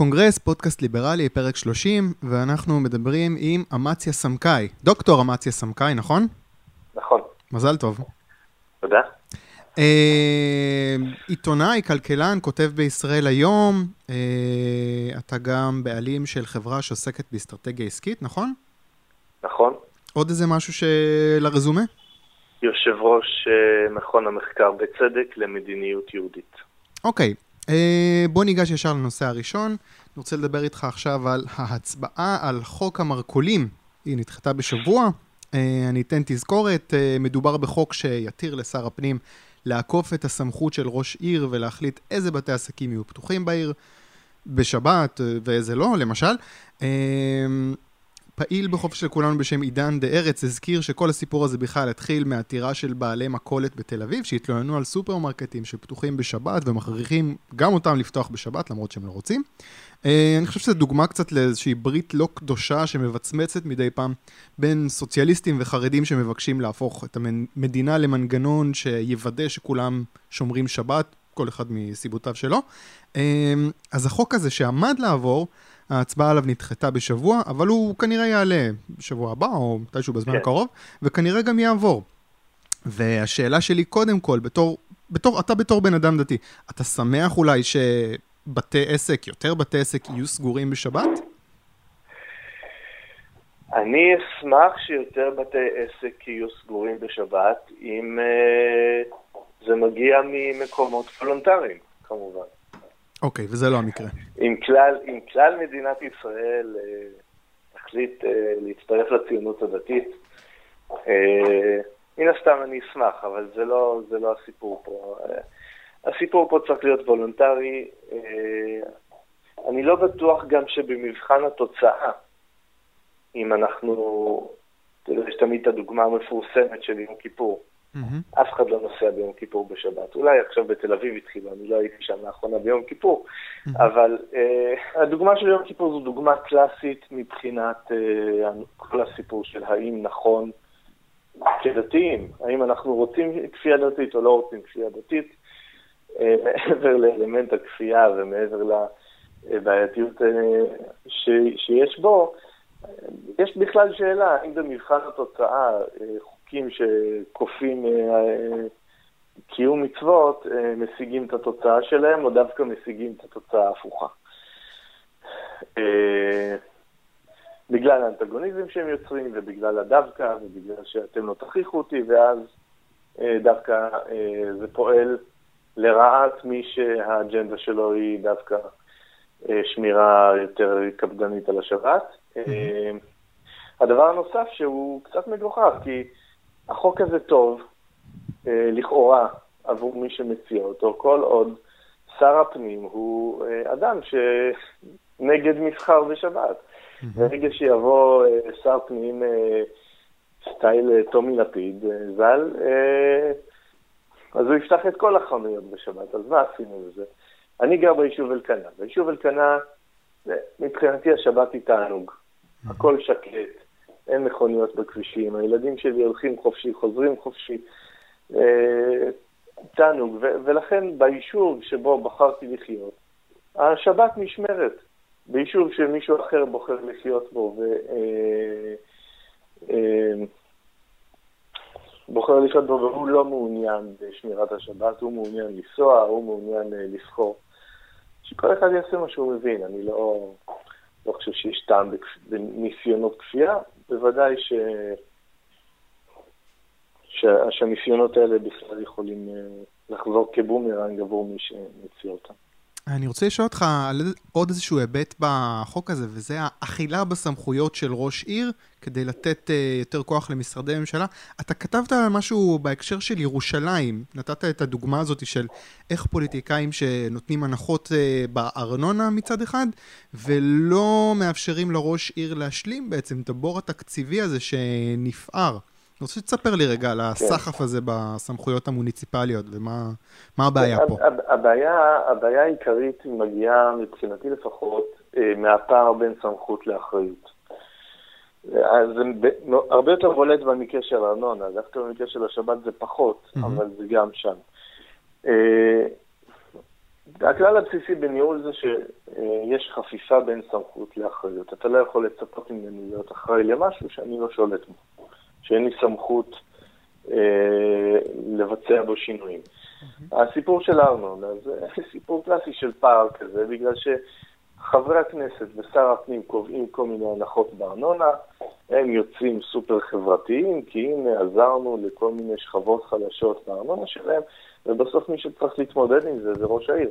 הקונגרס, פודקאסט ליברלי, פרק 30, ואנחנו מדברים עם אמציה סמקאי, דוקטור אמציה סמקאי, נכון? נכון. מזל טוב. תודה. עיתונאי, כלכלן, כותב בישראל היום, אתה גם בעלים של חברה שעוסקת באסטרטגיה עסקית, נכון? נכון. עוד איזה משהו לרזומה? יושב ראש מכון המחקר בצדק למדיניות יהודית. אוקיי. בוא ניגש ישר לנושא הראשון. אני רוצה לדבר איתך עכשיו על ההצבעה על חוק המרכולים. היא נדחתה בשבוע. אני אתן תזכורת. מדובר בחוק שיתיר לשר הפנים לעקוף את הסמכות של ראש עיר ולהחליט איזה בתי עסקים יהיו פתוחים בעיר בשבת ואיזה לא, למשל. פעיל בחופש של כולנו בשם עידן דארץ הזכיר שכל הסיפור הזה בכלל התחיל מהעתירה של בעלי מכולת בתל אביב, שהתלוננו על סופרמרקטים שפתוחים בשבת ומכריחים גם אותם לפתוח בשבת, למרות שהם לא רוצים. אני חושב שזו דוגמה קצת לאיזושהי ברית לא קדושה שמבצמצת מדי פעם בין סוציאליסטים וחרדים שמבקשים להפוך את המדינה למנגנון שיוודא שכולם שומרים שבת, כל אחד מסיבותיו שלו. אז החוק הזה שעמד לעבור, ההצבעה עליו נדחתה בשבוע, אבל הוא כנראה יעלה בשבוע הבא, או מתישהו בזמן הקרוב, וכנראה גם יעבור. והשאלה שלי קודם כל, אתה בתור בן אדם דתי, אתה שמח אולי שבתי עסק, יותר בתי עסק יהיו סגורים בשבת? אני אשמח שיותר בתי עסק יהיו סגורים בשבת, אם זה מגיע ממקומות וולונטריים, כמובן. אוקיי, וזה לא המקרה. אם כלל מדינת ישראל תחליט להצטרף לציונות הדתית, מן הסתם אני אשמח, אבל זה לא הסיפור פה. הסיפור פה צריך להיות וולונטרי. אני לא בטוח גם שבמבחן התוצאה, אם אנחנו, יש תמיד את הדוגמה המפורסמת של יום כיפור, אף אחד לא נוסע ביום כיפור בשבת. אולי עכשיו בתל אביב התחילה, אני לא הייתי שם לאחרונה ביום כיפור, אבל הדוגמה של יום כיפור זו דוגמה קלאסית מבחינת כל הסיפור של האם נכון כדתיים, האם אנחנו רוצים כפייה דתית או לא רוצים כפייה דתית, מעבר לאלמנט הכפייה ומעבר לבעייתיות שיש בו, יש בכלל שאלה, האם במבחן התוצאה שכופים קיום מצוות משיגים את התוצאה שלהם או דווקא משיגים את התוצאה ההפוכה בגלל האנטגוניזם שהם יוצרים ובגלל הדווקא ובגלל שאתם לא תכריחו אותי ואז דווקא זה פועל לרעת מי שהאג'נדה שלו היא דווקא שמירה יותר קפדנית על השבת. הדבר הנוסף שהוא קצת מגוחך כי החוק הזה טוב לכאורה עבור מי שמציע אותו, כל עוד שר הפנים הוא אדם שנגד מסחר בשבת. ברגע שיבוא שר פנים סטייל תומי לפיד, זל, אז הוא יפתח את כל החנויות בשבת, אז מה עשינו לזה? אני גר ביישוב אלקנה, מבחינתי השבת היא תענוג, הכל שקט. אין מכוניות בכבישים, הילדים שלי הולכים חופשי, חוזרים חופשי, תענוג, ולכן ביישוב שבו בחרתי לחיות, השבת נשמרת, ביישוב שמישהו אחר בוחר לחיות בו, והוא לא מעוניין בשמירת השבת, הוא מעוניין לנסוע, הוא מעוניין לסחור, שכל אחד יעשה מה שהוא מבין, אני לא חושב שיש טעם בניסיונות כפייה, בוודאי שהניסיונות האלה בכלל יכולים לחזור כבומרנג עבור מי שמציע אותם. אני רוצה לשאול אותך על עוד איזשהו היבט בחוק הזה, וזה האכילה בסמכויות של ראש עיר, כדי לתת יותר כוח למשרדי ממשלה. אתה כתבת משהו בהקשר של ירושלים, נתת את הדוגמה הזאת של איך פוליטיקאים שנותנים הנחות בארנונה מצד אחד, ולא מאפשרים לראש עיר להשלים בעצם את הבור התקציבי הזה שנפער. אני רוצה שתספר לי רגע על הסחף הזה בסמכויות המוניציפליות, ומה הבעיה פה? הבעיה העיקרית מגיעה, מבחינתי לפחות, מהפער בין סמכות לאחריות. זה הרבה יותר בולט במקרה של ארנונה, דווקא במקרה של השבת זה פחות, אבל זה גם שם. הכלל הבסיסי בניהול זה שיש חפיפה בין סמכות לאחריות. אתה לא יכול לצפות ממני להיות אחראי למשהו שאני לא שולט בו, שאין לי סמכות לבצע בו שינויים. הסיפור של ארנונה זה סיפור קלאסי של פער כזה, בגלל שחברי הכנסת ושר הפנים קובעים כל מיני הנחות בארנונה, הם יוצאים סופר חברתיים, כי הנה עזרנו לכל מיני שכבות חלשות בארנונה שלהם, ובסוף מי שצריך להתמודד עם זה, זה ראש העיר.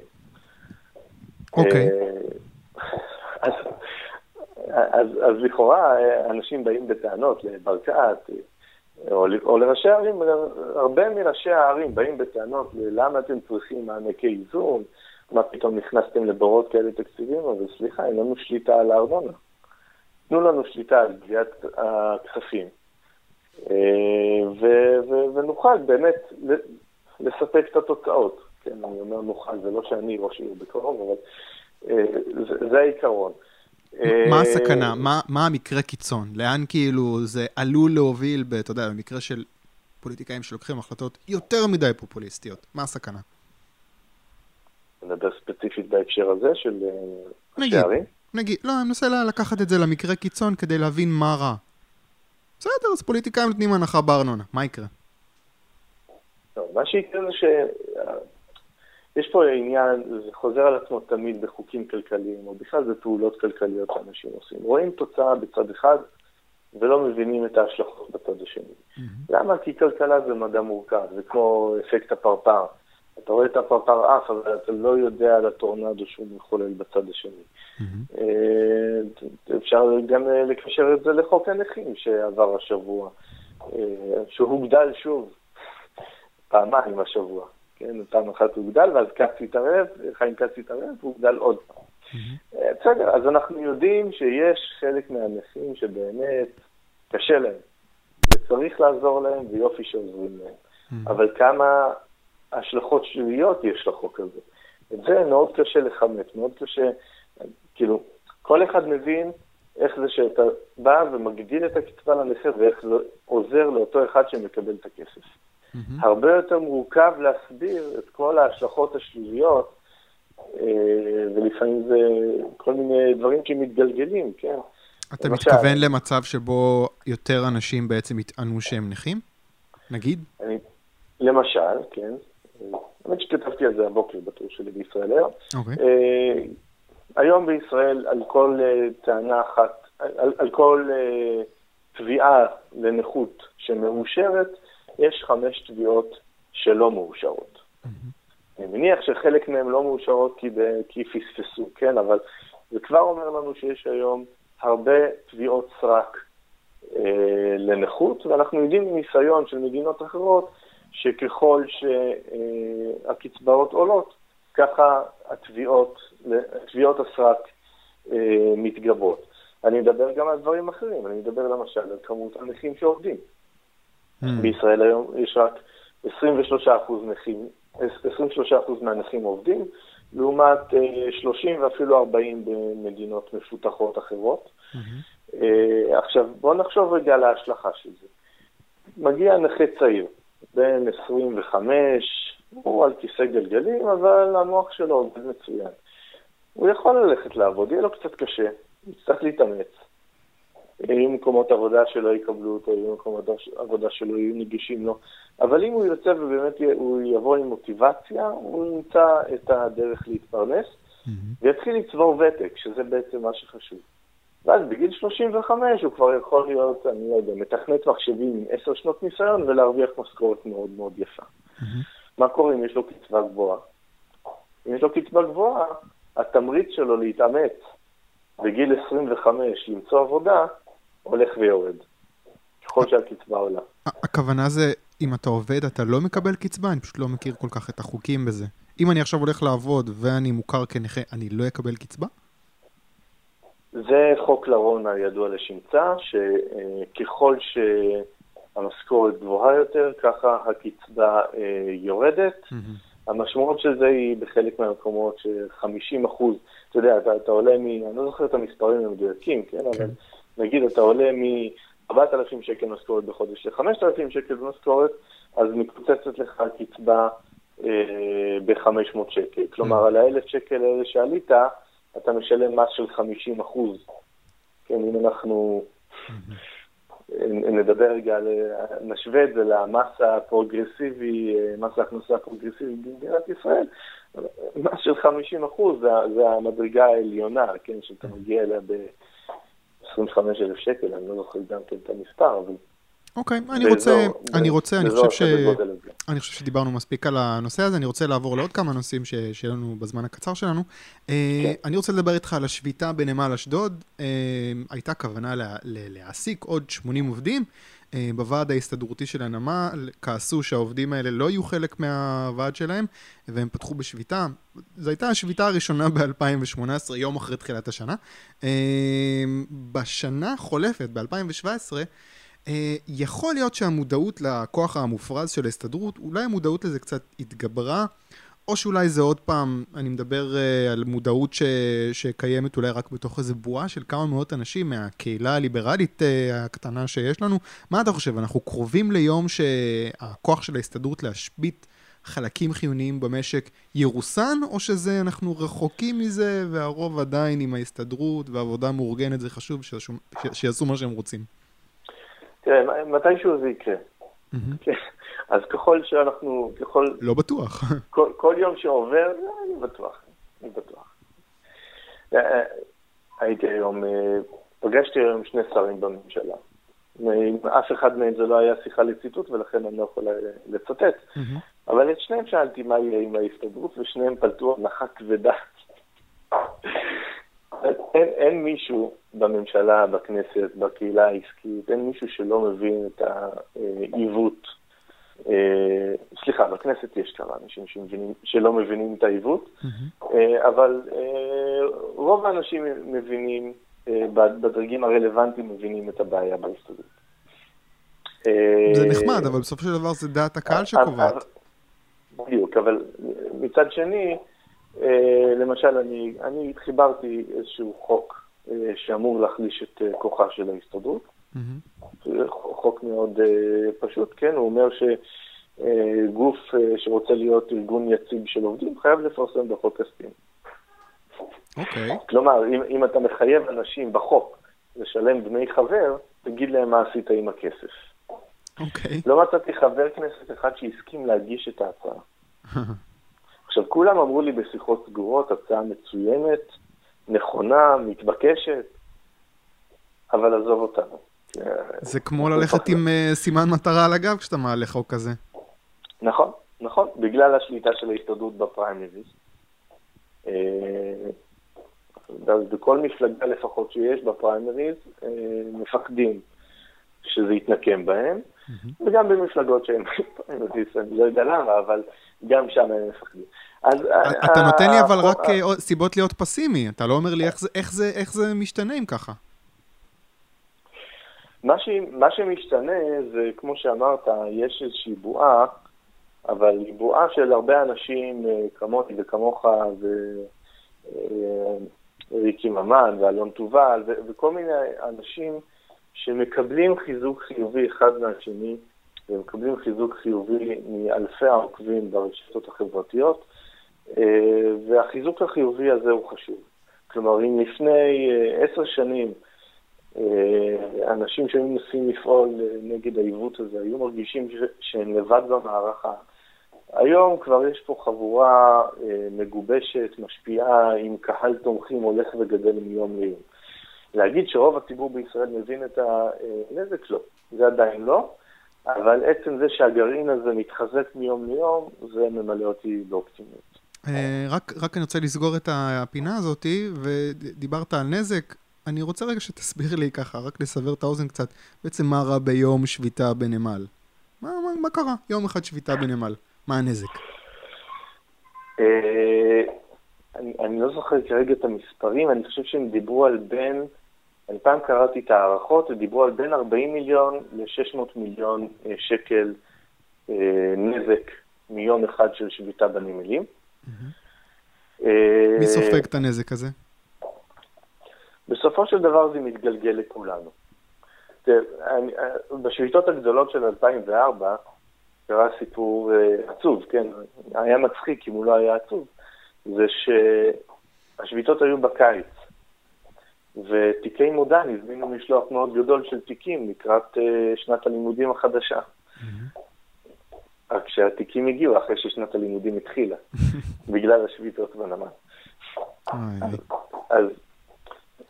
אוקיי. אז לכאורה, אנשים באים בטענות לברקת, או לראשי הערים, הרבה מראשי הערים באים בטענות ללמה אתם צריכים מענקי איזון, מה פתאום נכנסתם לבורות כאלה תקציבים, אבל סליחה, אין לנו שליטה על הארנונה. תנו לנו שליטה על גביית הכספים. ונוכל באמת לספק את התוצאות. כן, אני אומר נוכל, זה לא שאני ראש עיר בקרוב, אבל זה העיקרון. מה הסכנה? מה המקרה קיצון? לאן כאילו זה עלול להוביל, אתה יודע, במקרה של פוליטיקאים שלוקחים החלטות יותר מדי פופוליסטיות? מה הסכנה? נדבר ספציפית בהקשר הזה של השערים? נגיד, לא, אני מנסה לקחת את זה למקרה קיצון כדי להבין מה רע. בסדר, אז פוליטיקאים נותנים הנחה בארנונה. מה יקרה? מה שיקרה זה יש פה עניין, זה חוזר על עצמו תמיד בחוקים כלכליים, או בכלל זה פעולות כלכליות שאנשים עושים. רואים תוצאה בצד אחד, ולא מבינים את ההשלכות בצד השני. למה? כי כלכלה זה מדע מורכב, זה כמו אפקט הפרפר. אתה רואה את הפרפר אף, אבל אתה לא יודע על הטורנדו שהוא מחולל בצד השני. אפשר גם לקשר את זה לחוק הנכים שעבר השבוע, שהוא גדל שוב, פעמיים השבוע. כן, פעם אחת הוא גדל, ואז חיים קץ התערב, הוא גדל עוד פעם. בסדר, אז אנחנו יודעים שיש חלק מהאנשים שבאמת קשה להם, וצריך לעזור להם, ויופי שעוזרים להם. אבל כמה השלכות שליליות יש לחוק הזה. את זה מאוד קשה לחמת, מאוד קשה, כאילו, כל אחד מבין איך זה שאתה בא ומגדיל את הקצבה לנכה, ואיך זה עוזר לאותו אחד שמקבל את הכסף. הרבה יותר מורכב להסביר את כל ההשלכות השליליות, ולפעמים זה כל מיני דברים שמתגלגלים, כן? אתה מתכוון למצב שבו יותר אנשים בעצם יטענו שהם נכים? נגיד? למשל, כן. באמת שכתבתי על זה הבוקר בטור שלי בישראל. היום בישראל על כל טענה אחת, על כל תביעה לנכות שמאושרת, יש 5 תביעות שלא מאושרות. אני מניח שחלק מהן לא מאושרות כי פספסו, כן, אבל זה כבר אומר לנו שיש היום הרבה תביעות סרק לנכות, ואנחנו יודעים מניסיון של מדינות אחרות, שככל שהקצבאות עולות, ככה התביעות הסרק מתגברות. אני מדבר גם על דברים אחרים, אני מדבר למשל על כמות הנכים שעובדים. בישראל היום יש רק 23% מהנכים עובדים, לעומת 30 ואפילו 40 במדינות מפותחות אחרות. עכשיו, בואו נחשוב רגע על ההשלכה של זה. מגיע נכה צעיר, בין 25, הוא על כיסא גלגלים, אבל המוח שלו עובד מצוין. הוא יכול ללכת לעבוד, יהיה לו קצת קשה, הוא צריך להתאמץ. יהיו מקומות עבודה שלא יקבלו אותו, יהיו מקומות עבודה שלא יהיו נגישים לו. אבל אם הוא יוצא ובאמת הוא יבוא עם מוטיבציה, הוא ימצא את הדרך להתפרנס, ויתחיל לצבור ותק, שזה בעצם מה שחשוב. ואז בגיל 35 הוא כבר יכול להיות, אני לא יודע, מתכנת מחשבים עם 10 שנות ניסיון, ולהרוויח משכורת מאוד מאוד יפה. מה קורה אם יש לו קצבה גבוהה? אם יש לו קצבה גבוהה, התמריץ שלו להתאמץ בגיל 25 למצוא עבודה, הולך ויורד, ככל שהקצבה עולה. הכוונה זה, אם אתה עובד, אתה לא מקבל קצבה, אני פשוט לא מכיר כל כך את החוקים בזה. אם אני עכשיו הולך לעבוד ואני מוכר כנכה, אני לא אקבל קצבה? זה חוק לרון הידוע לשמצה, שככל שהמשכורת גבוהה יותר, ככה הקצבה יורדת. המשמעות של זה היא בחלק מהמקומות ש50%, אתה יודע, אתה עולה אני לא זוכר את המספרים המדויקים, כן? אבל נגיד, אתה עולה מ-4,000 שקל משכורת בחודש ל-5,000 שקל משכורת, אז מקוצצת לך הקצבה ב-500 שקל. כלומר, על ה-1,000 שקל האלה שעלית, אתה משלם מס של 50%. כן, אם אנחנו נדבר רגע, נשווה את זה למס הפרוגרסיבי, מס ההכנסה הפרוגרסיבי במדינת ישראל, מס של 50% זה המדרגה העליונה, כן, שאתה מגיע אליה ב-25,000 שקל, אני לא זוכר גם כן את המספר, אבל... אוקיי, אני חושב שדיברנו מספיק על הנושא הזה, אני רוצה לעבור לעוד כמה נושאים שיהיה לנו בזמן הקצר שלנו. אני רוצה לדבר איתך על השביתה בנמל אשדוד, הייתה כוונה להעסיק עוד 80 עובדים, בוועד ההסתדרותי של הנמל, כעסו שהעובדים האלה לא יהיו חלק מהוועד שלהם, והם פתחו בשביתה. זו הייתה השביתה הראשונה ב-2018, יום אחרי תחילת השנה. בשנה חולפת, ב-2017, יכול להיות שהמודעות לכוח המופרז של ההסתדרות, אולי המודעות לזה קצת התגברה, או שאולי זה עוד פעם, אני מדבר על מודעות שקיימת אולי רק בתוך איזו בועה של כמה מאות אנשים מהקהילה הליברלית הקטנה שיש לנו. מה אתה חושב? אנחנו קרובים ליום שהכוח של ההסתדרות להשבית חלקים חיוניים במשק ירוסן, או שזה אנחנו רחוקים מזה והרוב עדיין עם ההסתדרות ועבודה מאורגנת, זה חשוב שיעשו מה שהם רוצים? תראה, מתישהו זה יקרה. אז ככל שאנחנו... לא בטוח. כל יום שעובר, אני בטוח. אני בטוח. פגשתי היום שני שרים בממשלה. אף אחד מהם זה לא היה שיחה לציטוט, ולכן אני לא יכול לצטט. אבל את שניהם שאלתי מה יהיה עם ההסתדרות, ושניהם פלטו הנחה כבדה. אין מישהו בממשלה, בכנסת, בקהילה העסקית, אין מישהו שלא מבין את העיוות. סליחה, בכנסת יש כמה אנשים שלא מבינים את העיוות, אבל רוב האנשים מבינים, בדרגים הרלוונטיים מבינים את הבעיה בהסתדרות. זה נחמד, אבל בסופו של דבר זה דעת הקהל שקובעת. בדיוק, אבל מצד שני... למשל, אני חיברתי איזשהו חוק שאמור להחליש את כוחה של ההסתדרות. חוק מאוד פשוט, כן? הוא אומר שגוף שרוצה להיות ארגון יציב של עובדים חייב לפרסם דוחות כספיים. אוקיי. כלומר, אם אתה מחייב אנשים בחוק לשלם דמי חבר, תגיד להם מה עשית עם הכסף. אוקיי. לא מצאתי חבר כנסת אחד שהסכים להגיש את ההצעה. עכשיו, כולם אמרו לי בשיחות סגורות, הצעה מצוינת, נכונה, מתבקשת, אבל עזוב אותנו. זה כמו ללכת עם סימן מטרה על הגב כשאתה מעלה חוק כזה. נכון, נכון. בגלל השליטה של ההסתדרות בפריימריז. בכל מפלגה לפחות שיש בפריימריז, מפחדים שזה יתנקם בהם, וגם במפלגות שהן פריימריז, אני לא יודע למה, אבל... גם שם הם מפחדים. אתה נותן לי אבל רק סיבות להיות פסימי, אתה לא אומר לי איך זה משתנה אם ככה. מה שמשתנה זה, כמו שאמרת, יש איזושהי בועה, אבל היא בועה של הרבה אנשים כמותי וכמוך, וריקי ממן ואלון תובל, וכל מיני אנשים שמקבלים חיזוק חיובי אחד מהשני, ומקבלים חיזוק חיובי מאלפי העוקבים ברשתות החברתיות, והחיזוק החיובי הזה הוא חשוב. כלומר, אם לפני 10 שנים אנשים שהיו מנסים לפעול נגד העיוות הזה, היו מרגישים שהם לבד במערכה. היום כבר יש פה חבורה מגובשת, משפיעה, עם קהל תומכים, הולך וגדל מיום ליום. להגיד שרוב הציבור בישראל מבין את הנזק, לא. זה עדיין לא. אבל עצם זה שהגרעין הזה מתחזק מיום ליום, זה ממלא אותי באופטימיות. רק אני רוצה לסגור את הפינה הזאת, ודיברת על נזק, אני רוצה רגע שתסביר לי ככה, רק לסבר את האוזן קצת, בעצם מה רע ביום שביתה בנמל? מה קרה? יום אחד שביתה בנמל, מה הנזק? אני לא זוכר כרגע את המספרים, אני חושב שהם דיברו על בין, אני פעם קראתי את הערכות, ודיברו על בין 40 מיליון ל-600 מיליון שקל נזק מיום אחד של שביתה בנמלים. מי סופג את הנזק הזה? בסופו של דבר זה מתגלגל לכולנו. בשביתות הגדולות של 2004, קרה סיפור עצוב, כן, היה מצחיק אם הוא לא היה עצוב, זה שהשביתות היו בקיץ, ותיקי מודן הזמינו משלוח מאוד גדול של תיקים לקראת שנת הלימודים החדשה. רק שהתיקים הגיעו אחרי ששנת הלימודים התחילה, בגלל השביתות בנמל. אז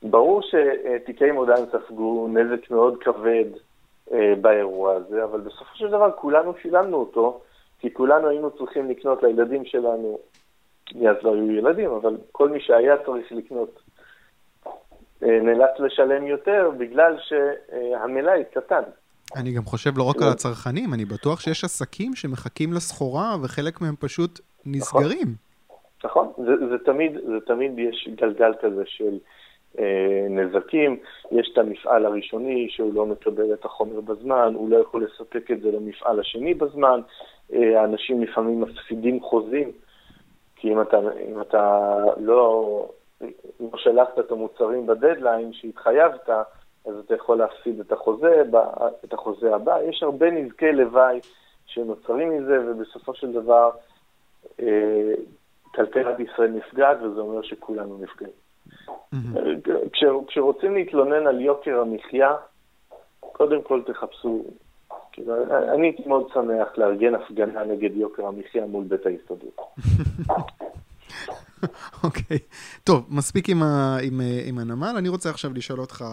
ברור שתיקי מודן ספגו נזק מאוד כבד באירוע הזה, אבל בסופו של דבר כולנו שילמנו אותו, כי כולנו היינו צריכים לקנות לילדים שלנו, אז לא היו ילדים, אבל כל מי שהיה צריך לקנות נאלץ לשלם יותר, בגלל שהמלאי קטן. אני גם חושב לא רק על הצרכנים, אני בטוח שיש עסקים שמחכים לסחורה, וחלק מהם פשוט נסגרים. נכון, זה תמיד יש גלגל כזה של נזקים, יש את המפעל הראשוני שהוא לא מקבל את החומר בזמן, הוא לא יכול לספק את זה למפעל השני בזמן, האנשים לפעמים מפסידים חוזים, כי אם אתה לא שלחת את המוצרים בדדליין שהתחייבת, אז אתה יכול להפסיד את החוזה הבא. יש הרבה נזקי לוואי שנוצרים מזה, ובסופו של דבר כלכלת ישראל נפגעת, וזה אומר שכולנו נפגעים. כשרוצים להתלונן על יוקר המחיה, קודם כל תחפשו, אני מאוד שמח לארגן הפגנה נגד יוקר המחיה מול בית ההסתדרות. אוקיי, טוב, מספיק עם הנמל. אני רוצה עכשיו לשאול אותך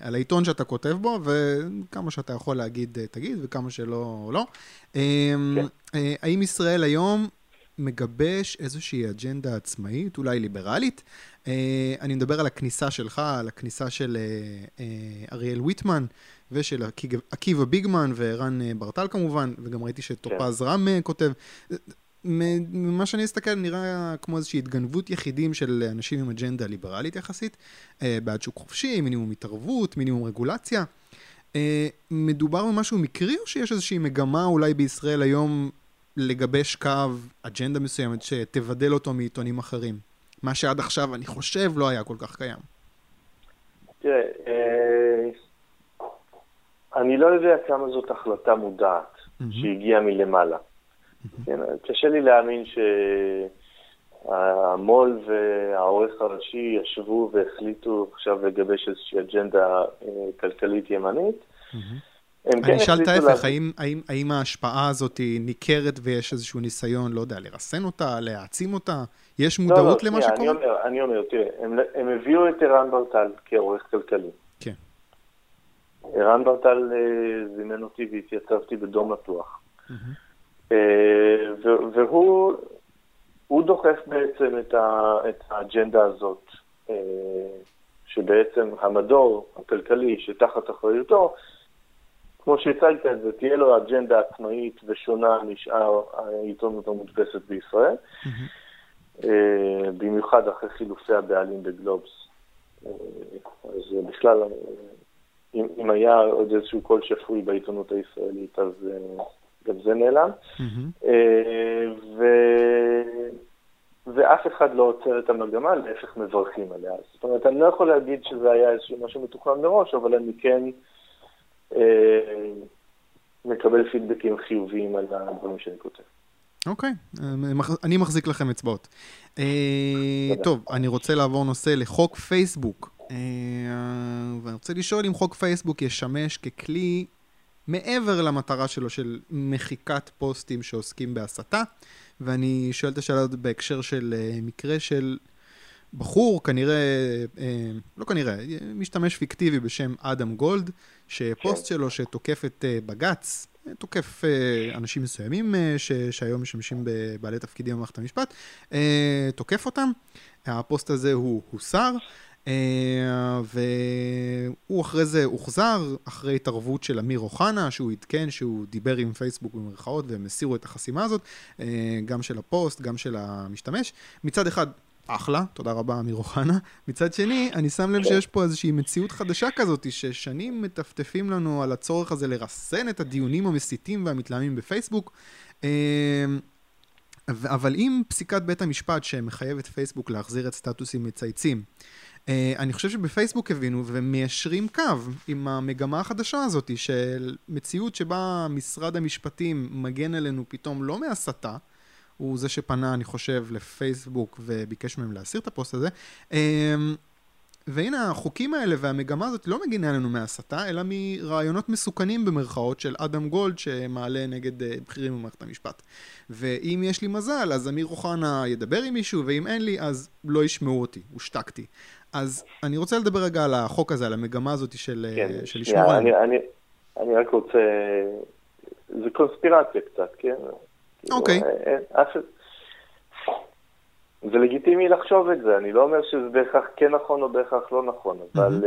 על העיתון שאתה כותב בו, וכמה שאתה יכול להגיד תגיד, וכמה שלא לא. האם ישראל היום מגבש איזושהי אג'נדה עצמאית, אולי ליברלית? אני מדבר על הכניסה שלך, על הכניסה של אריאל וויטמן, ושל עקיבא ביגמן, ורן ברטל כמובן, וגם ראיתי שטופז רם כותב. ממה שאני אסתכל, נראה כמו איזושהי התגנבות יחידים של אנשים עם אג'נדה ליברלית יחסית, בעד שוק חופשי, מינימום התערבות, מינימום רגולציה. מדובר במשהו מקרי, או שיש איזושהי מגמה אולי בישראל היום לגבש קו, אג'נדה מסוימת שתבדל אותו מעיתונים אחרים? מה שעד עכשיו אני חושב לא היה כל כך קיים. תראה, אני לא יודע כמה זאת החלטה מודעת שהגיעה מלמעלה. קשה לי להאמין שהמול והעורך הראשי ישבו והחליטו עכשיו לגבש איזושהי אג'נדה כלכלית ימנית. אני שאלת ההפך, האם ההשפעה הזאת ניכרת ויש איזשהו ניסיון, לא יודע, לרסן אותה, להעצים אותה? יש מודעות למה שקורה? אני אומר, תראה, הם הביאו את ערן ברטל כעורך כלכלי. כן. ערן ברטל זימן אותי והתייצבתי בדום מתוח. והוא דוחף בעצם את האג'נדה הזאת, שבעצם המדור הכלכלי שתחת אחריותו, כמו שהצגת את זה, תהיה לו אג'נדה עצמאית ושונה משאר העיתונות המודפסת בישראל, במיוחד אחרי חילופי הבעלים בגלובס. אז בכלל, אם היה עוד איזשהו קול שפוי בעיתונות הישראלית, אז גם זה נעלם. ואף אחד לא עוצר את המגמה, להפך מברכים עליה. זאת אומרת, אני לא יכול להגיד שזה היה איזשהו משהו מתוכנן מראש, אבל אני כן מקבל פידבקים חיוביים על הדברים שאני כותב. אוקיי, אני מחזיק לכם אצבעות. טוב, אני רוצה לעבור נושא לחוק פייסבוק. ואני רוצה לשאול אם חוק פייסבוק ישמש ככלי מעבר למטרה שלו של מחיקת פוסטים שעוסקים בהסתה, ואני שואל את השאלה בהקשר של מקרה של בחור, לא כנראה, משתמש פיקטיבי בשם אדם גולד, שפוסט שלו שתוקף את בגץ, תוקף אנשים מסוימים שהיום משמשים בבעלי תפקידים במערכת המשפט, תוקף אותם. הפוסט הזה הוא הוסר, והוא אחרי זה הוחזר, אחרי התערבות של אמיר אוחנה, שהוא עדכן, שהוא דיבר עם פייסבוק במרכאות, והם הסירו את החסימה הזאת, גם של הפוסט, גם של המשתמש. מצד אחד, אחלה, תודה רבה אמיר אוחנה. מצד שני, אני שם לב שיש פה איזושהי מציאות חדשה כזאת, ששנים מטפטפים לנו על הצורך הזה לרסן את הדיונים המסיתים והמתלהמים בפייסבוק, אבל אם פסיקת בית המשפט שמחייב את פייסבוק להחזיר את סטטוסים מצייצים, אני חושב שבפייסבוק הבינו ומיישרים קו עם המגמה החדשה הזאת של מציאות שבה משרד המשפטים מגן אלינו פתאום לא מהסתה, הוא זה שפנה אני חושב לפייסבוק וביקש מהם להסיר את הפוסט הזה, והנה החוקים האלה והמגמה הזאת לא מגינה עלינו מהסתה, אלא מרעיונות מסוכנים במרכאות של אדם גולד שמעלה נגד בכירים במערכת המשפט. ואם יש לי מזל, אז אמיר אוחנה ידבר עם מישהו, ואם אין לי, אז לא ישמעו אותי, הושתקתי. אז אני רוצה לדבר רגע על החוק הזה, על המגמה הזאת של לשמור עלינו. אני רק רוצה... זה קונספירציה קצת, כן? אוקיי. זה לגיטימי לחשוב את זה, אני לא אומר שזה בהכרח כן נכון או בהכרח לא נכון, אבל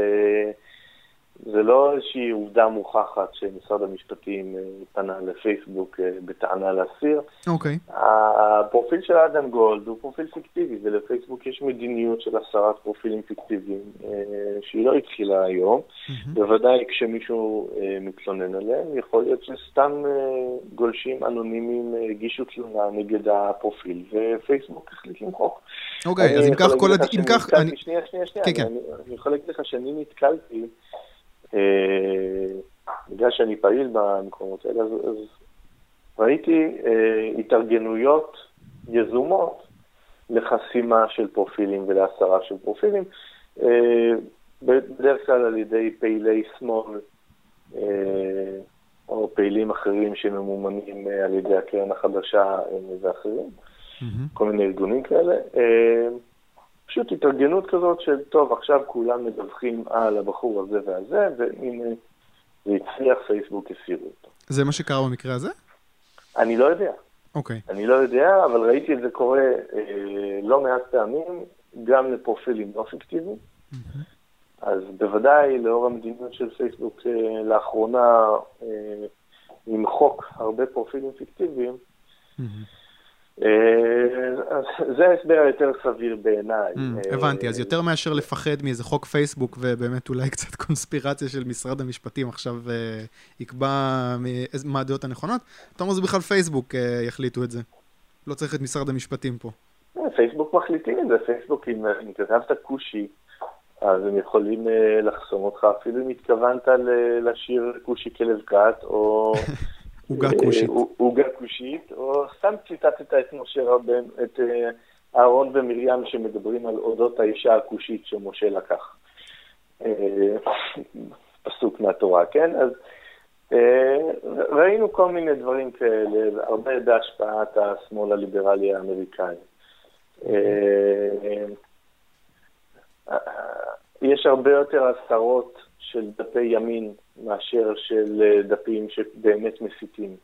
זה לא איזושהי עובדה מוכחת שמשרד המשפטים פנה לפייסבוק בטענה להסיר. אוקיי. הפרופיל של אדם גולד הוא פרופיל פיקטיבי, ולפייסבוק יש מדיניות של הסרת פרופילים פיקטיביים שהיא לא התחילה היום, בוודאי כשמישהו מתלונן עליהם, יכול להיות שסתם גולשים אנונימיים הגישו תלונה נגד הפרופיל, ופייסבוק החליט למחוק. אוקיי, אז אם כך כל... שנייה, אני יכול להגיד לך שאני נתקלתי, בגלל שאני פעיל במקומות האלה, אז ראיתי התארגנויות יזומות לחסימה של פרופילים ולהסרה של פרופילים, בדרך כלל על ידי פעילי שמאל או פעילים אחרים שממומנים על ידי הקרן החדשה ואחרים, כל מיני ארגונים כאלה. פשוט התארגנות כזאת של, טוב, עכשיו כולם מדווחים על הבחור הזה והזה, והנה, והצליח פייסבוק הסירו אותו. זה מה שקרה במקרה הזה? אני לא יודע. אוקיי. אני לא יודע, אבל ראיתי את זה קורה לא מעט פעמים, גם לפרופילים לא פיקטיביים. אז בוודאי, לאור המדיניות של פייסבוק, לאחרונה למחוק הרבה פרופילים פיקטיביים, זה ההסבר היותר סביר בעיניי. הבנתי, אז יותר מאשר לפחד מאיזה חוק פייסבוק ובאמת אולי קצת קונספירציה של משרד המשפטים עכשיו יקבע מה הדעות הנכונות, אתה אומר זה בכלל פייסבוק יחליטו את זה, לא צריך את משרד המשפטים פה. פייסבוק מחליטים את זה, פייסבוק אם כתבת קושי אז הם יכולים לחסום אותך אפילו אם התכוונת לשיר קושי כלב קט או הוגה קושית, או סתם ציטטת את משה רבן, את אהרון ומרים שמדברים על אודות האישה הקושית שמשה לקח. פסוק מהתורה, כן? אז ראינו כל מיני דברים כאלה, הרבה בהשפעת השמאל הליברלי האמריקאי. יש הרבה יותר הסתרות של דפי ימין מאשר של דפים שבאמת מסיתים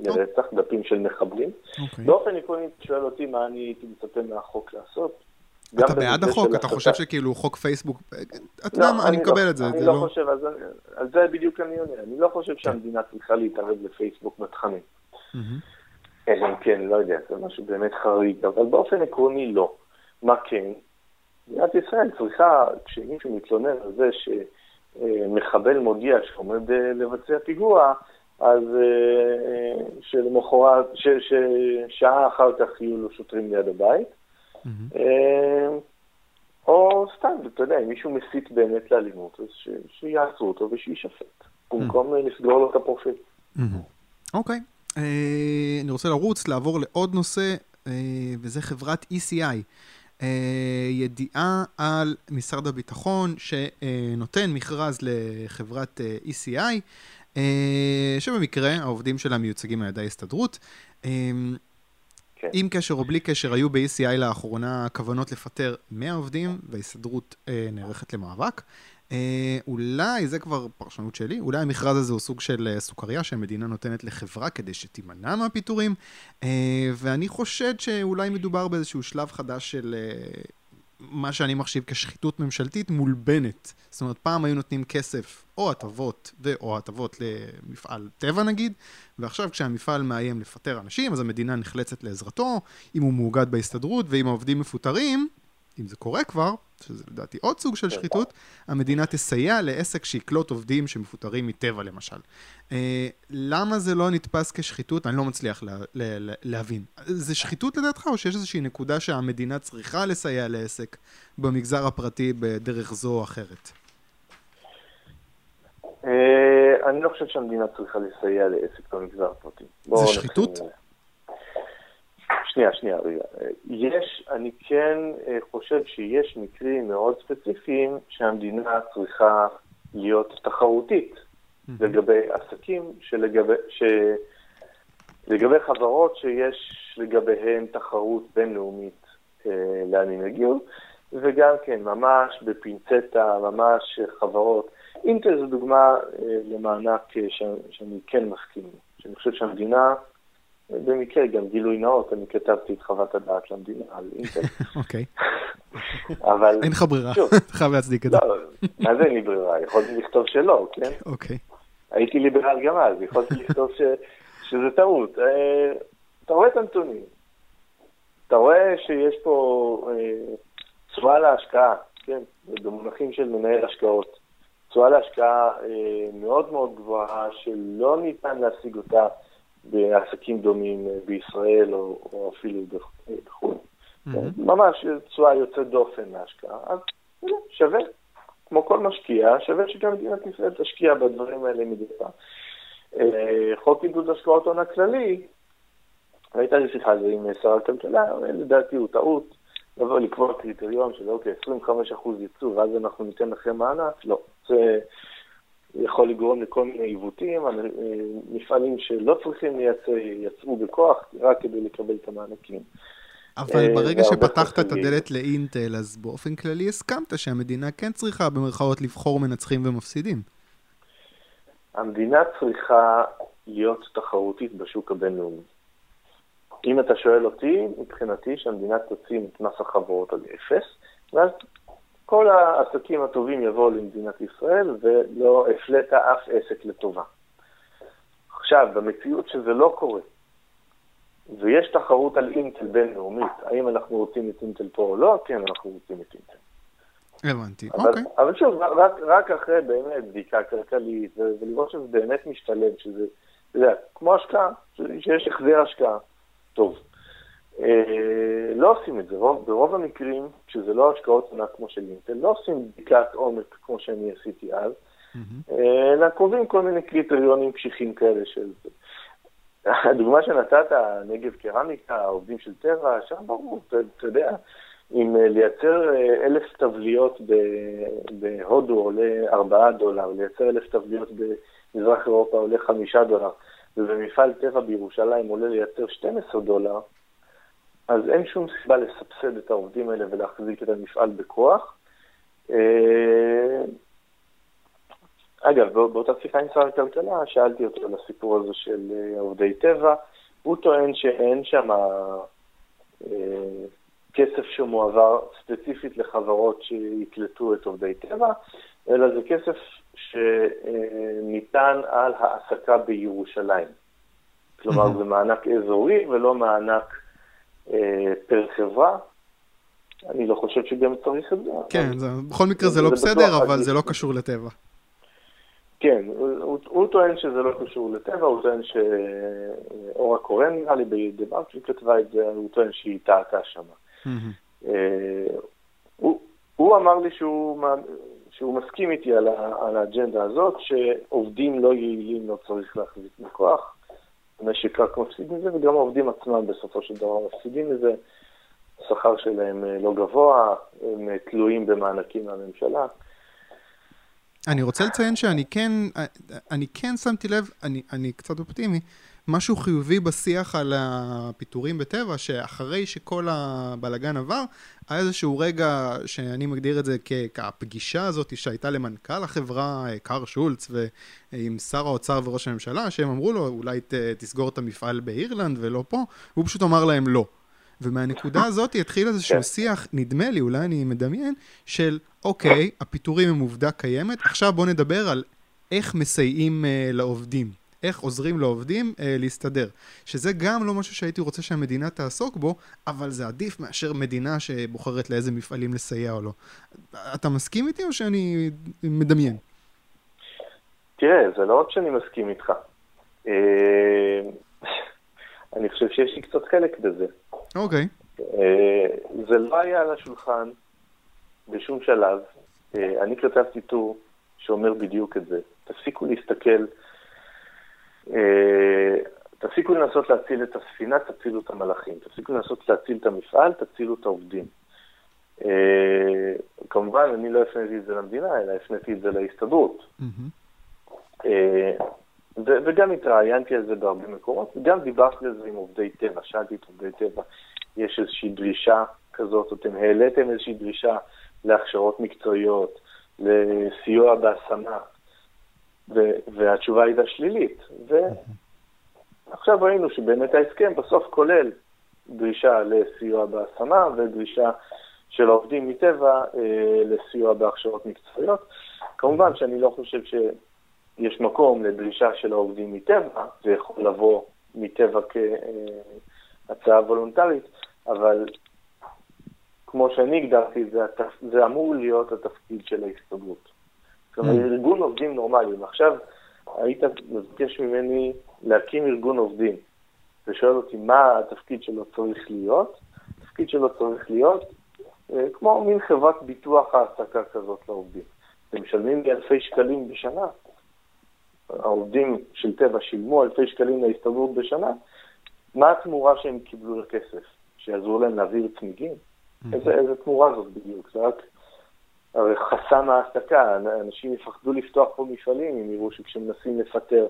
לרצח, דפים של מחבלים. באופן עקרוני, תשואל אותי מה אני הייתי מצפה מהחוק לעשות. אתה בעד החוק? אתה חושב שכאילו חוק פייסבוק... אתה יודע מה, אני מקבל את זה. אני לא חושב, אז זה בדיוק אני עונה. אני לא חושב שהמדינה צריכה להתערב לפייסבוק בתכנים. כן, לא יודע, זה משהו באמת חריג, אבל באופן עקרוני לא. מה כן? מדינת ישראל צריכה, כשמישהו מתלונן על זה שמחבל מודיע שעומד לבצע פיגוע, אז שלמחרת, ששעה אחר כך יהיו לו שוטרים ליד הבית, או סתם, אתה יודע, אם מישהו מסית באמת לאלימות, אז שיעצרו אותו ושישפט, במקום לסגור לו את הפרופיל. אוקיי, אני רוצה לעבור לעוד נושא, וזה חברת ECI. ידיעה על משרד הביטחון שנותן מכרז לחברת ECI, שבמקרה העובדים שלה מיוצגים על ידי הסתדרות. עם קשר או בלי קשר, היו ב-ECI לאחרונה כוונות לפטר 100 עובדים, וההסתדרות נערכת למאבק. אולי, זה כבר פרשנות שלי, אולי המכרז הזה הוא סוג של סוכריה שהמדינה נותנת לחברה כדי שתימנע מהפיטורים, ואני חושד שאולי מדובר באיזשהו שלב חדש של מה שאני מחשיב כשחיתות ממשלתית מולבנת. זאת אומרת, פעם היו נותנים כסף או הטבות ואו הטבות למפעל טבע נגיד, ועכשיו כשהמפעל מאיים לפטר אנשים, אז המדינה נחלצת לעזרתו, אם הוא מאוגד בהסתדרות ואם העובדים מפוטרים, אם זה קורה כבר, שזה לדעתי עוד סוג של שחיתות, המדינה תסייע לעסק שיקלוט עובדים שמפוטרים מטבע למשל. למה זה לא נתפס כשחיתות? אני לא מצליח להבין. זה שחיתות לדעתך, או שיש איזושהי נקודה שהמדינה צריכה לסייע לעסק במגזר הפרטי בדרך זו או אחרת? אני לא חושב שהמדינה צריכה לסייע לעסק במגזר הפרטי. זה שחיתות? שנייה, רגע. אני כן חושב שיש מקרים מאוד ספציפיים שהמדינה צריכה להיות תחרותית לגבי עסקים, לגבי חברות שיש לגביהן תחרות בינלאומית לאן הם הגיעו, וגם כן ממש בפינצטה, ממש חברות. אינטל זו דוגמה למענק שאני כן מסכים, שאני חושב שהמדינה... במקרה, גם גילוי נאות, אני כתבתי את חוות הדעת למדינה על אינטל. אוקיי. אבל... אין לך ברירה, חייב להצדיק את זה. לא, אז אין לי ברירה, יכולתי לכתוב שלא, כן? אוקיי. הייתי ליברל גם אז, יכולתי לכתוב שזה טעות. אתה רואה את הנתונים, אתה רואה שיש פה תשואה להשקעה, כן? במונחים של מנהל השקעות. תשואה להשקעה מאוד מאוד גבוהה, שלא ניתן להשיג אותה, בעסקים דומים בישראל או אפילו בחו"ל. ממש צורה יוצאת דופן להשקעה, אז שווה, כמו כל משקיע, שווה שגם מדינת ישראל תשקיע בדברים האלה מדי פעם. חוק עידוד השקעות הון הכללי, הייתה לי שיחה זה עם שר הכלכלה, לדעתי הוא טעות, לבוא לקבוע קריטריון של אוקיי, 25% ייצוא, ואז אנחנו ניתן לכם מענק, לא, זה... יכול לגרום לכל מיני עיוותים, מפעלים שלא צריכים יצאו בכוח, רק כדי לקבל את המענקים. אבל ברגע שפתחת את הדלת לאינטל, אז באופן כללי הסכמת שהמדינה כן צריכה במרכאות לבחור מנצחים ומפסידים. המדינה צריכה להיות תחרותית בשוק הבינלאומי. אם אתה שואל אותי, מבחינתי שהמדינה תוציא את מס החברות על אפס, ואז... כל העסקים הטובים יבואו למדינת ישראל, ולא הפלטה אף עסק לטובה. עכשיו, במציאות שזה לא קורה, ויש תחרות על אינטל בינלאומית, האם אנחנו רוצים את אינטל פה או לא, כן, אנחנו רוצים את אינטל. הבנתי, אוקיי. אבל שוב, רק אחרי באמת בדיקה כלכלית, ולראות שזה באמת משתלם, שזה, כמו השקעה, שיש החזיר השקעה, טוב. לא עושים את זה, ברוב המקרים שזה לא השקעות עונה כמו של אינטל, לא עושים בדיקת עומק כמו שאני עשיתי אז, אלא קובעים כל מיני קריטריונים קשיחים כאלה של זה. הדוגמה שנתת, נגב קרמיקה, העובדים של טבע, שם ברור, אתה יודע, אם לייצר 1,000 טבליות בהודו עולה $4, לייצר 1,000 טבליות במזרח אירופה עולה $5, ובמפעל טבע בירושלים עולה לייצר $12, אז אין שום סיבה לסבסד את העובדים האלה ולהחזיק את המפעל בכוח. אגב, באותה שיחה עם שר הכלכלה, שאלתי אותו על הסיפור הזה של עובדי טבע, הוא טוען שאין שם כסף שמועבר ספציפית לחברות שיקלטו את עובדי טבע, אלא זה כסף שניתן על העסקה בירושלים. כלומר, זה מענק אזורי ולא מענק פר חברה. אני לא חושב שגם צריך את זה. כן, בכל מקרה זה לא בסדר, אבל זה לא קשור לטבע. כן, הוא טוען שזה לא קשור לטבע, הוא טוען שאורה קורן נראה לי בדבר, כשהיא כתבה את זה, הוא טוען שהיא טעתה שם. הוא אמר לי שהוא מסכים איתי על האג'נדה הזאת, שעובדים לא יעילים לא צריך להחזיק מכוח, המשק רק מפסיד מזה, וגם העובדים עצמם בסופו של דבר מפסידים מזה. השכר שלהם לא גבוה, הם תלויים במענקים מהממשלה. אני רוצה לציין שאני כן שמתי לב, אני קצת אופטימי, משהו חיובי בשיח על הפיטורים בטבע, שאחרי שכל הבלגן עבר, היה איזשהו רגע שאני מגדיר את זה כפגישה הזאת שהייתה למנכ"ל החברה, קאר שולץ, ועם שר האוצר וראש הממשלה, שהם אמרו לו, אולי תסגור את המפעל באירלנד ולא פה, והוא פשוט אמר להם לא. ומהנקודה הזאת התחיל איזשהו שיח, נדמה לי, אולי אני מדמיין, של אוקיי, הפיטורים הם עובדה קיימת, עכשיו בוא נדבר על איך מסייעים לעובדים. איך עוזרים לעובדים להסתדר. שזה גם לא משהו שהייתי רוצה שהמדינה תעסוק בו, אבל זה עדיף מאשר מדינה שבוחרת לאיזה מפעלים לסייע או לא. אתה מסכים איתי או שאני מדמיין? תראה, זה לא רק שאני מסכים איתך. אני חושב שיש לי קצת חלק בזה. אוקיי. זה לא היה על השולחן בשום שלב. אני כתבתי טור שאומר בדיוק את זה. תפסיקו להסתכל, תפסיקו לנסות להציל את הספינה, תצילו את המלאכים. תפסיקו לנסות להציל את המפעל, תצילו את העובדים. כמובן, אני לא הפניתי את זה למדינה, אלא הפניתי את זה להסתדרות. וגם התראיינתי על זה בהרבה מקורות, וגם דיברתי על זה עם עובדי טבע, שאלתי את עובדי טבע, יש איזושהי דרישה כזאת, אתם העליתם איזושהי דרישה להכשרות מקצועיות, לסיוע בהשמה, והתשובה הייתה שלילית. ועכשיו ראינו שבאמת ההסכם בסוף כולל דרישה לסיוע בהשמה, ודרישה של העובדים מטבע לסיוע בהכשרות מקצועיות. כמובן שאני לא חושב ש... יש מקום לדרישה של העובדים מטבע, זה יכול לבוא מטבע כהצעה וולונטרית, אבל כמו שאני הגדרתי, זה אמור להיות התפקיד של ההסתדרות. כלומר, ארגון עובדים נורמליים. עכשיו, היית מבקש ממני להקים ארגון עובדים, ושואל אותי מה התפקיד שלו צריך להיות. התפקיד שלו צריך להיות כמו מין חברת ביטוח העסקה כזאת לעובדים. אתם משלמים אלפי שקלים בשנה, העובדים של טבע שילמו אלפי שקלים להסתדרות בשנה, מה התמורה שהם קיבלו לכסף? שיעזרו להם להעביר צמיגים? איזה תמורה זאת בדיוק? זה רק חסם ההעסקה, אנשים יפחדו לפתוח פה מפעלים, אם יראו שכשמנסים לפטר,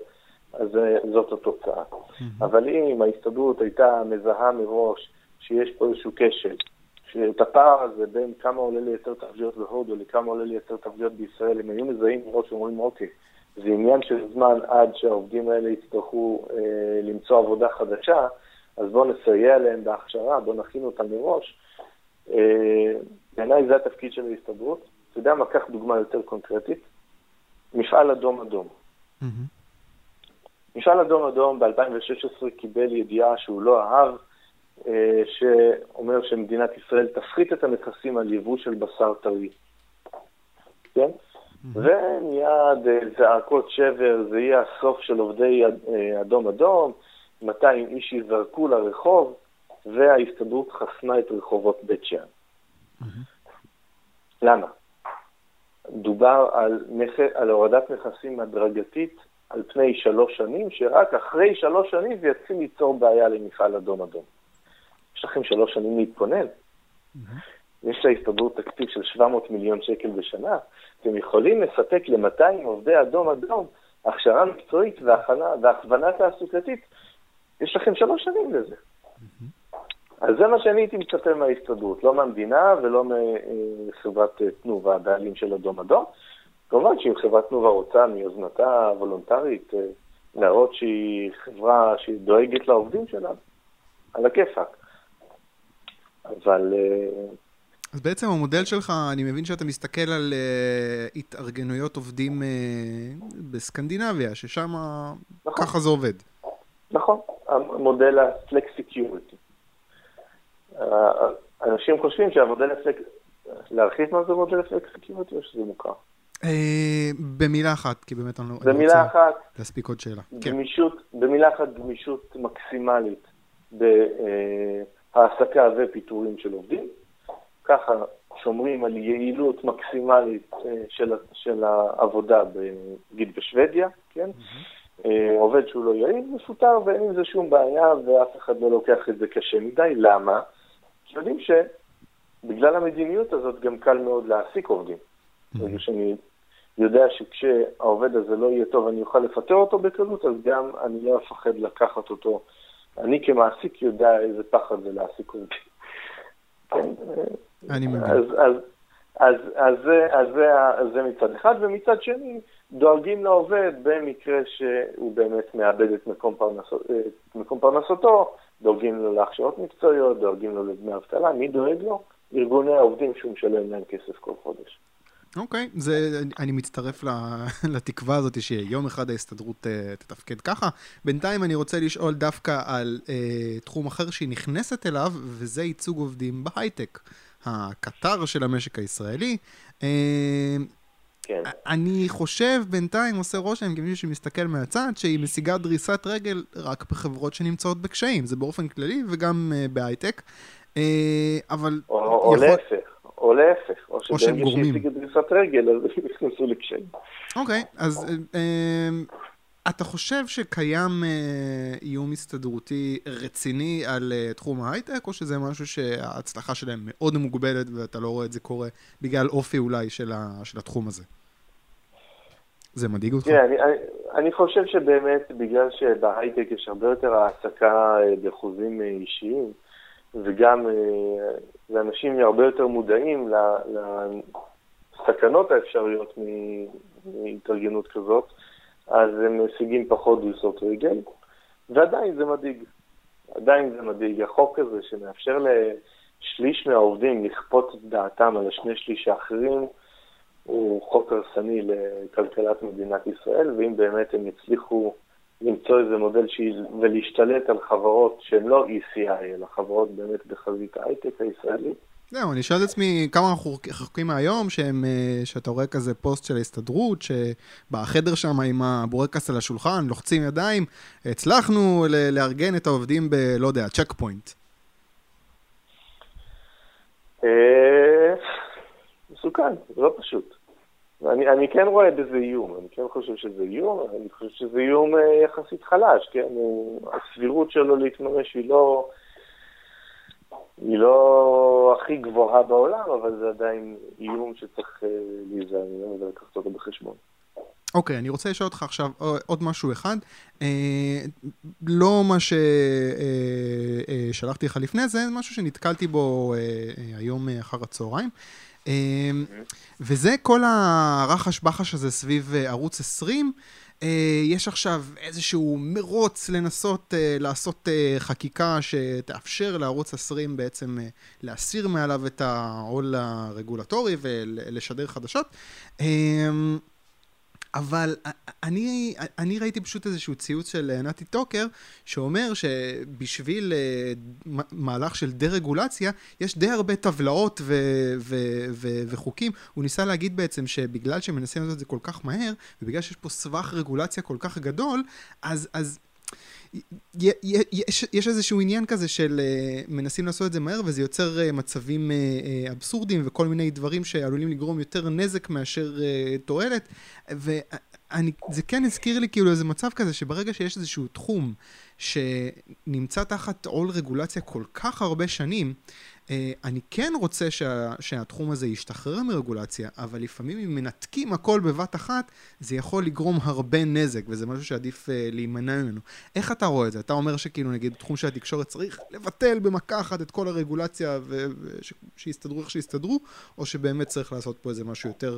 אז זאת התוצאה. אבל אם ההסתדרות הייתה מזהה מראש, שיש פה איזשהו קשת, שאת הפער הזה בין כמה עולה לייצר תפגיות בהודו, לכמה עולה לייצר תפגיות בישראל, הם היו מזהים מראש ואומרים, אוקיי, זה עניין של זמן עד שהעובדים האלה יצטרכו למצוא עבודה חדשה, אז בואו נסייע להם בהכשרה, בואו נכין אותם מראש. בעיניי זה התפקיד של ההסתדרות. אתה יודע מה, כך דוגמה יותר קונקרטית? מפעל אדום אדום. מפעל אדום אדום ב-2016 קיבל ידיעה שהוא לא אהב, שאומר שמדינת ישראל תפחית את המכסים על יבוא של בשר טרי. כן? ומיד זעקות שבר, זה יהיה הסוף של עובדי אדום אדום, 200 איש יזרקו לרחוב, וההסתדרות חסמה את רחובות בית שאן. למה? דובר על הורדת מכסים הדרגתית על פני 3 שנים, שרק אחרי 3 שנים זה יצאים ליצור בעיה למפעל אדום אדום. יש לכם 3 שנים להתכונן. יש להסתדרות תקציב של 700 מיליון שקל בשנה, אתם יכולים לספק ל-200 עובדי אדום אדום, הכשרה מקצועית והכוונה תעסוקתית, יש לכם 3 שנים לזה. אז זה מה שאני הייתי מצפה מההסתדרות, לא מהמדינה ולא מחברת תנובה, הבעלים של אדום אדום. כמובן שאם חברת תנובה רוצה מיוזנתה וולונטרית להראות שהיא חברה שדואגת לעובדים שלה, על הכיפק. אבל... אז בעצם המודל שלך, אני מבין שאתה מסתכל על התארגנויות עובדים בסקנדינביה, ששם ככה זה עובד. נכון, המודל הפלקסיקיוריטי. אנשים חושבים שהמודל להרחיב מה זה מודל הפלקסיקיוריטי, או שזה מוכר? במילה אחת, כי באמת אני רוצה להספיק עוד שאלה. במילה אחת, גמישות מקסימלית בהעסקה ופיטורים של עובדים. ככה שומרים על יעילות מקסימלית של העבודה בגיד בשוודיה, כן? עובד שהוא לא יעיל, מסותר, ואין עם זה שום בעיה, ואף אחד לא לוקח את זה קשה מדי. למה? כי יודעים שבגלל המדיניות הזאת גם קל מאוד להעסיק עובדים. בגלל שאני יודע שכשהעובד הזה לא יהיה טוב, אני אוכל לפטר אותו בקלות, אז גם אני לא אפחד לקחת אותו. אני כמעסיק יודע איזה פחד זה להעסיק עובדים. אז זה מצד אחד, ומצד שני דואגים לעובד במקרה שהוא באמת מאבד את מקום פרנסותו, דואגים לו להכשרות מקצועיות, דואגים לו לדמי אבטלה. מי דואג לו? ארגוני העובדים שהוא משלם להם כסף כל חודש. אוקיי, אני מצטרף לתקווה הזאת שיום אחד ההסתדרות תתפקד ככה. בינתיים אני רוצה לשאול דווקא על תחום אחר שהיא נכנסת אליו, וזה ייצוג עובדים בהייטק, הקטר של המשק הישראלי. אני חושב בינתיים עושה רושם, כמישהו שמסתכל מהצד, שהיא משיגה דריסת רגל רק בחברות שנמצאות בקשיים, זה באופן כללי וגם בהייטק. או להפך. או להפך, או שהם גורמים. אז נכנסו לקשיים. אוקיי, אז אתה חושב שקיים איום הסתדרותי רציני על תחום ההייטק, או שזה משהו שההצלחה שלהם מאוד מוגבלת, ואתה לא רואה את זה קורה בגלל אופי אולי של התחום הזה? זה מדהיג אותך? כן, אני חושב שבאמת בגלל שבהייטק יש הרבה יותר העסקה באחוזים אישיים, וגם לאנשים הרבה יותר מודעים לסכנות האפשריות מהתארגנות כזאת, אז הם משיגים פחות דריסות רגל, ועדיין זה מדאיג. החוק הזה שמאפשר לשליש מהעובדים לכפות את דעתם על השני שליש האחרים, הוא חוק הרסני לכלכלת מדינת ישראל, ואם באמת הם יצליחו למצוא איזה מודל ולהשתלט על חברות שהן לא ECI, אלא חברות באמת בחזית ההייטק הישראלית. זהו, אני אשאל את עצמי כמה חוקים מהיום שאתה רואה כזה פוסט של ההסתדרות, שבחדר שם עם הבורקס על השולחן, לוחצים ידיים, הצלחנו לארגן את העובדים בלא יודע, צ'ק פוינט. מסוכן, לא פשוט. אני כן רואה בזה איום, אני כן חושב שזה איום, אני חושב שזה איום יחסית חלש, כן? הסבירות שלו להתממש היא לא הכי גבוהה בעולם, אבל זה עדיין איום שצריך להיזהר, אני לא יודע לקחת אותו בחשבון. אוקיי, אני רוצה לשאול אותך עכשיו עוד משהו אחד, לא מה ששלחתי לך לפני, זה משהו שנתקלתי בו היום אחר הצהריים, וזה כל הרחש בחש הזה סביב ערוץ 20, יש עכשיו איזשהו מרוץ לנסות לעשות חקיקה שתאפשר לערוץ 20 בעצם להסיר מעליו את העול הרגולטורי ולשדר חדשות, אבל אני ראיתי פשוט איזשהו ציוץ של נתי טוקר, שאומר שבשביל מהלך של דה-רגולציה, יש די הרבה טבלאות וחוקים. הוא ניסה להגיד בעצם שבגלל שמנסים לעשות את זה כל כך מהר, ובגלל שיש פה סבך רגולציה כל כך גדול, אז יש איזשהו עניין כזה של מנסים לעשות את זה מהר, וזה יוצר מצבים אבסורדים וכל מיני דברים שעלולים לגרום יותר נזק מאשר תועלת, וזה כן הזכיר לי כאילו איזה מצב כזה שברגע שיש איזשהו תחום שנמצא תחת עול רגולציה כל כך הרבה שנים, אני כן רוצה שהתחום הזה ישתחרר מרגולציה, אבל לפעמים אם מנתקים הכל בבת אחת, זה יכול לגרום הרבה נזק, וזה משהו שעדיף להימנע ממנו. איך אתה רואה את זה? אתה אומר שכאילו נגיד תחום של התקשורת צריך לבטל במכה אחת את כל הרגולציה ושיסתדרו איך שיסתדרו, או שבאמת צריך לעשות פה איזה משהו יותר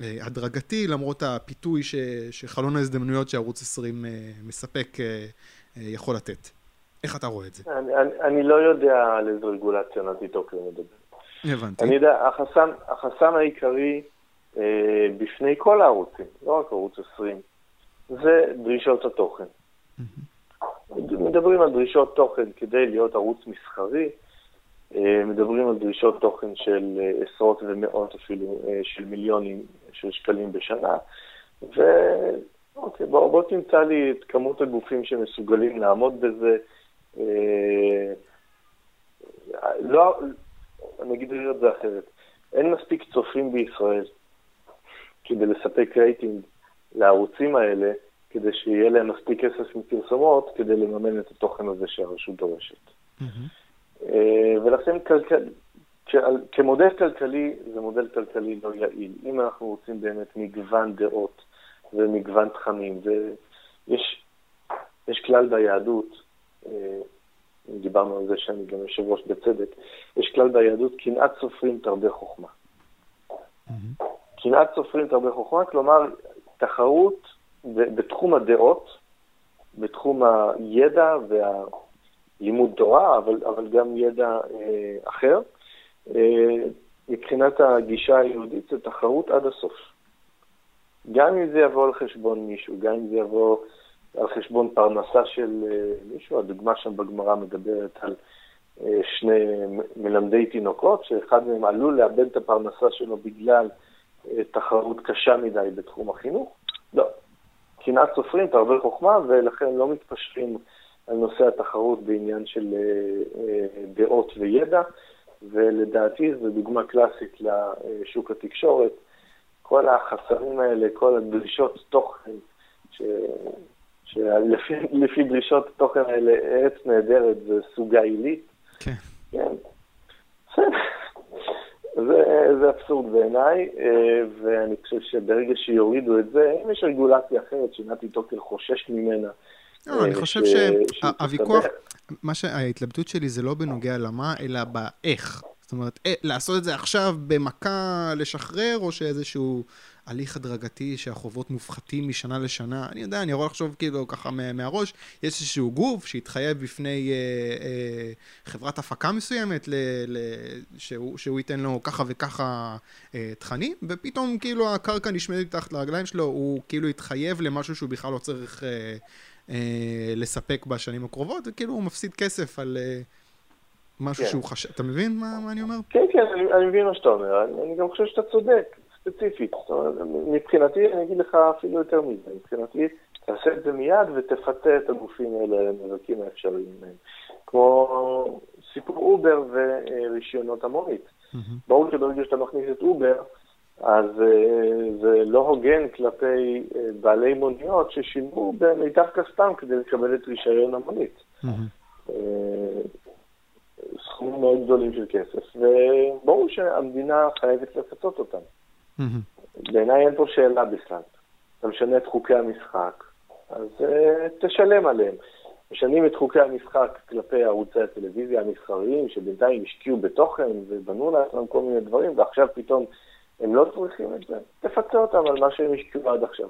הדרגתי, למרות הפיתוי שחלון ההזדמנויות שערוץ 20 מספק יכול לתת. איך אתה רואה את זה? אני לא יודע על איזו רגולציה נתי טוקר מדבר. הבנתי. אני יודע, החסם העיקרי בפני כל הערוצים, לא רק ערוץ 20, זה דרישות התוכן. מדברים על דרישות תוכן כדי להיות ערוץ מסחרי, מדברים על דרישות תוכן של עשרות ומאות אפילו, של מיליונים של שקלים בשנה, אוקיי, בוא תמצא לי את כמות הגופים שמסוגלים לעמוד בזה, לא, אני אגיד את זה אחרת, אין מספיק צופים בישראל כדי לספק רייטינג לערוצים האלה, כדי שיהיה להם מספיק כסף מפרסומות, כדי לממן את התוכן הזה שהרשות דורשת. ולכן כמודל כלכלי, זה מודל כלכלי לא יעיל. אם אנחנו רוצים באמת מגוון דעות ומגוון תכנים, ויש כלל ביהדות, דיברנו על זה שאני גם יושב ראש בצדק, יש כלל ביהדות, קנאת סופרים תרבה חוכמה. קנאת סופרים תרבה חוכמה, כלומר, תחרות בתחום הדעות, בתחום הידע והלימוד תורה, אבל גם ידע אחר, מבחינת הגישה היהודית זה תחרות עד הסוף. גם אם זה יבוא על חשבון מישהו, גם אם זה יבוא על חשבון פרנסה של מישהו, הדוגמה שם בגמרא מדברת על שני מלמדי תינוקות, שאחד מהם עלול לאבד את הפרנסה שלו בגלל תחרות קשה מדי בתחום החינוך. לא. קנאת סופרים תרבה חוכמה, ולכן לא מתפשרים על נושא התחרות בעניין של דעות וידע, ולדעתי זו דוגמה קלאסית לשוק התקשורת. כל החסרים האלה, כל הדרישות תוכן, שלפי דרישות תוכן האלה, ארץ נהדרת וסוגה עילית. כן. כן. זה אבסורד בעיניי, ואני חושב שברגע שיורידו את זה, אם יש רגולציה אחרת שנתי טוקר חושש ממנה. לא, אני חושב שהוויכוח, מה שההתלבטות שלי זה לא בנוגע למה, אלא באיך. זאת אומרת, לעשות את זה עכשיו במכה לשחרר, או שאיזשהו הליך הדרגתי שהחובות מופחתים משנה לשנה, אני יודע, אני יכול לחשוב כאילו ככה מהראש, יש איזשהו גוף שהתחייב בפני חברת הפקה מסוימת, שהוא ייתן לו ככה וככה תכנים, ופתאום כאילו הקרקע נשמדת תחת לרגליים שלו, הוא כאילו התחייב למשהו שהוא בכלל לא צריך לספק בשנים הקרובות, וכאילו הוא מפסיד כסף על משהו שהוא חשב, אתה מבין מה אני אומר? כן, כן, אני מבין מה שאתה אומר, אני גם חושב שאתה צודק, ספציפית, מבחינתי, אני אגיד לך אפילו יותר מזה, מבחינתי, תעשה את זה מיד ותפתה את הגופים האלה, המבקים האפשריים, כמו סיפור אובר ורישיונות המונית. ברור שברגע שאתה מכניס את אובר, אז זה לא הוגן כלפי בעלי מוניות ששילמו במיטב כספם כדי לקבל את רישיון המונית. סכומים מאוד גדולים של כסף, וברור שהמדינה חייבת לפצות אותם. בעיניי אין פה שאלה בכלל. אתה משנה את חוקי המשחק, אז תשלם עליהם. משנים את חוקי המשחק כלפי ערוצי הטלוויזיה המסחריים, שבינתיים השקיעו בתוכן ובנו לעצמם כל מיני דברים, ועכשיו פתאום הם לא צריכים את זה. תפצה אותם על מה שהם השקיעו עד עכשיו.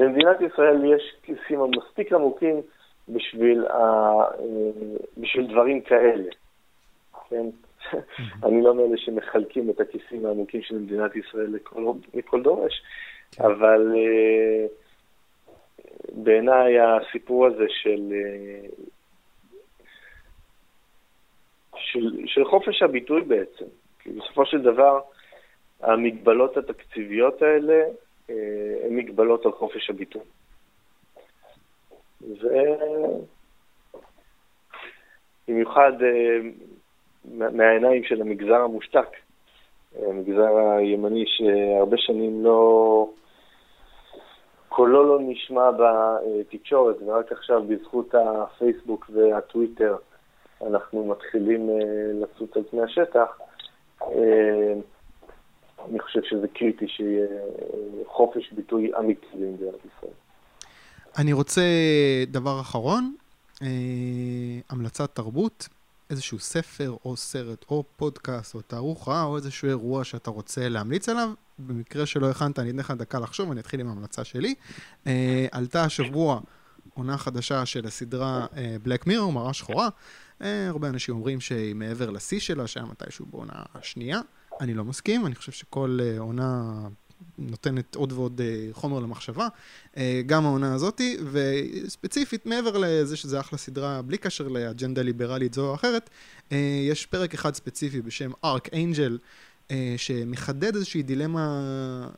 במדינת ישראל יש כיסים מספיק עמוקים בשביל דברים כאלה. כן? אני לא מאלה שמחלקים את הכיסים העמוקים של מדינת ישראל לכל דורש, אבל בעיניי הסיפור הזה של חופש הביטוי בעצם, כי בסופו של דבר המגבלות התקציביות האלה הן מגבלות על חופש הביטוי. ובמיוחד מהעיניים של המגזר המושתק, המגזר הימני שהרבה שנים לא, כולו לא נשמע בתקשורת, ורק עכשיו בזכות הפייסבוק והטוויטר אנחנו מתחילים לצוץ על פני השטח. אני חושב שזה קריטי שיהיה חופש ביטוי אמיתי במדינת ישראל. אני רוצה דבר אחרון, המלצת תרבות, איזשהו ספר או סרט או פודקאסט או תערוכה או איזשהו אירוע שאתה רוצה להמליץ עליו. במקרה שלא הכנת, אני אתן לך דקה לחשוב, אני אתחיל עם ההמלצה שלי. עלתה השבוע עונה חדשה של הסדרה בלק מירור, מראה שחורה. הרבה אנשים אומרים שהיא מעבר לשיא שלה, שהיה מתישהו בעונה השנייה. אני לא מסכים, אני חושב שכל עונה נותנת עוד ועוד חומר למחשבה, גם העונה הזאת, וספציפית מעבר לזה שזה אחלה סדרה, בלי קשר לאג'נדה ליברלית זו או אחרת, יש פרק אחד ספציפי בשם Ark Angel, שמחדד איזושהי דילמה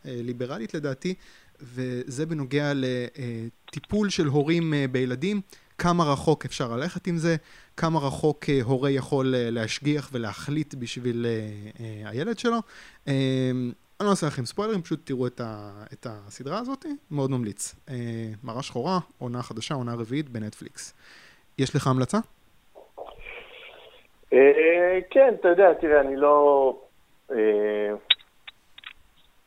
ליברלית לדעתי, וזה בנוגע לטיפול של הורים בילדים, כמה רחוק אפשר ללכת עם זה, כמה רחוק הורה יכול להשגיח ולהחליט בשביל הילד שלו. אני לא עושה לכם ספוילרים, פשוט תראו את הסדרה הזאת, מאוד ממליץ. מראה שחורה, עונה חדשה, עונה רביעית בנטפליקס. יש לך המלצה? כן, אתה יודע, תראה,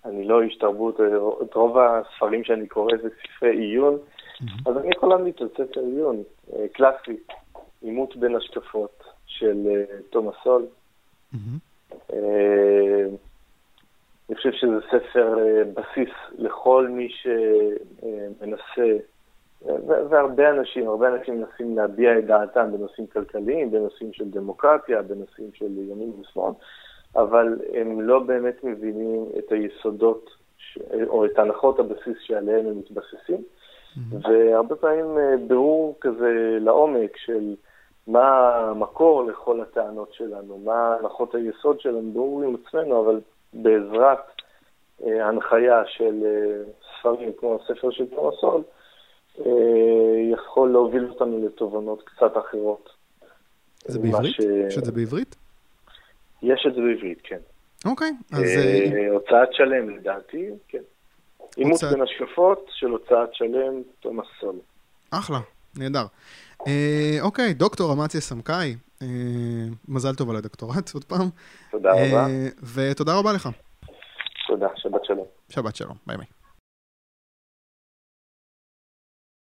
אני לא איש תרבות, את רוב הספרים שאני קורא זה ספרי עיון, אז אני יכול להמליץ לצאת עיון, קלאסי, עימות בין השקפות של תומאס סואל. אני חושב שזה ספר בסיס לכל מי שמנסה, והרבה אנשים מנסים להביע את דעתם בנושאים כלכליים, בנושאים של דמוקרטיה, בנושאים של ימין ושמאל. אבל הם לא באמת מבינים את היסודות או את הנחות הבסיס שעליהם הם מתבססים. והרבה פעמים ברור כזה לעומק של מה המקור לכל הטענות שלנו, מה הנחות היסוד שלנו, ברור עם עצמנו, אבל בעזרת הנחיה של ספרים כמו הספר של תומאס סואל, יכול להוביל אותנו לתובנות קצת אחרות. זה בעברית? יש את זה בעברית? יש את זה בעברית, כן. אוקיי. הוצאת שלם לדעתי, כן. אימוץ בין השקפות של הוצאת שלם, תומאס סואל. אחלה, נהדר. אוקיי, דוקטור אמציה סמקאי, מזל טוב על הדוקטורט עוד פעם. תודה רבה. ותודה רבה לך. תודה, שבת שלום. שבת שלום, ביי ביי.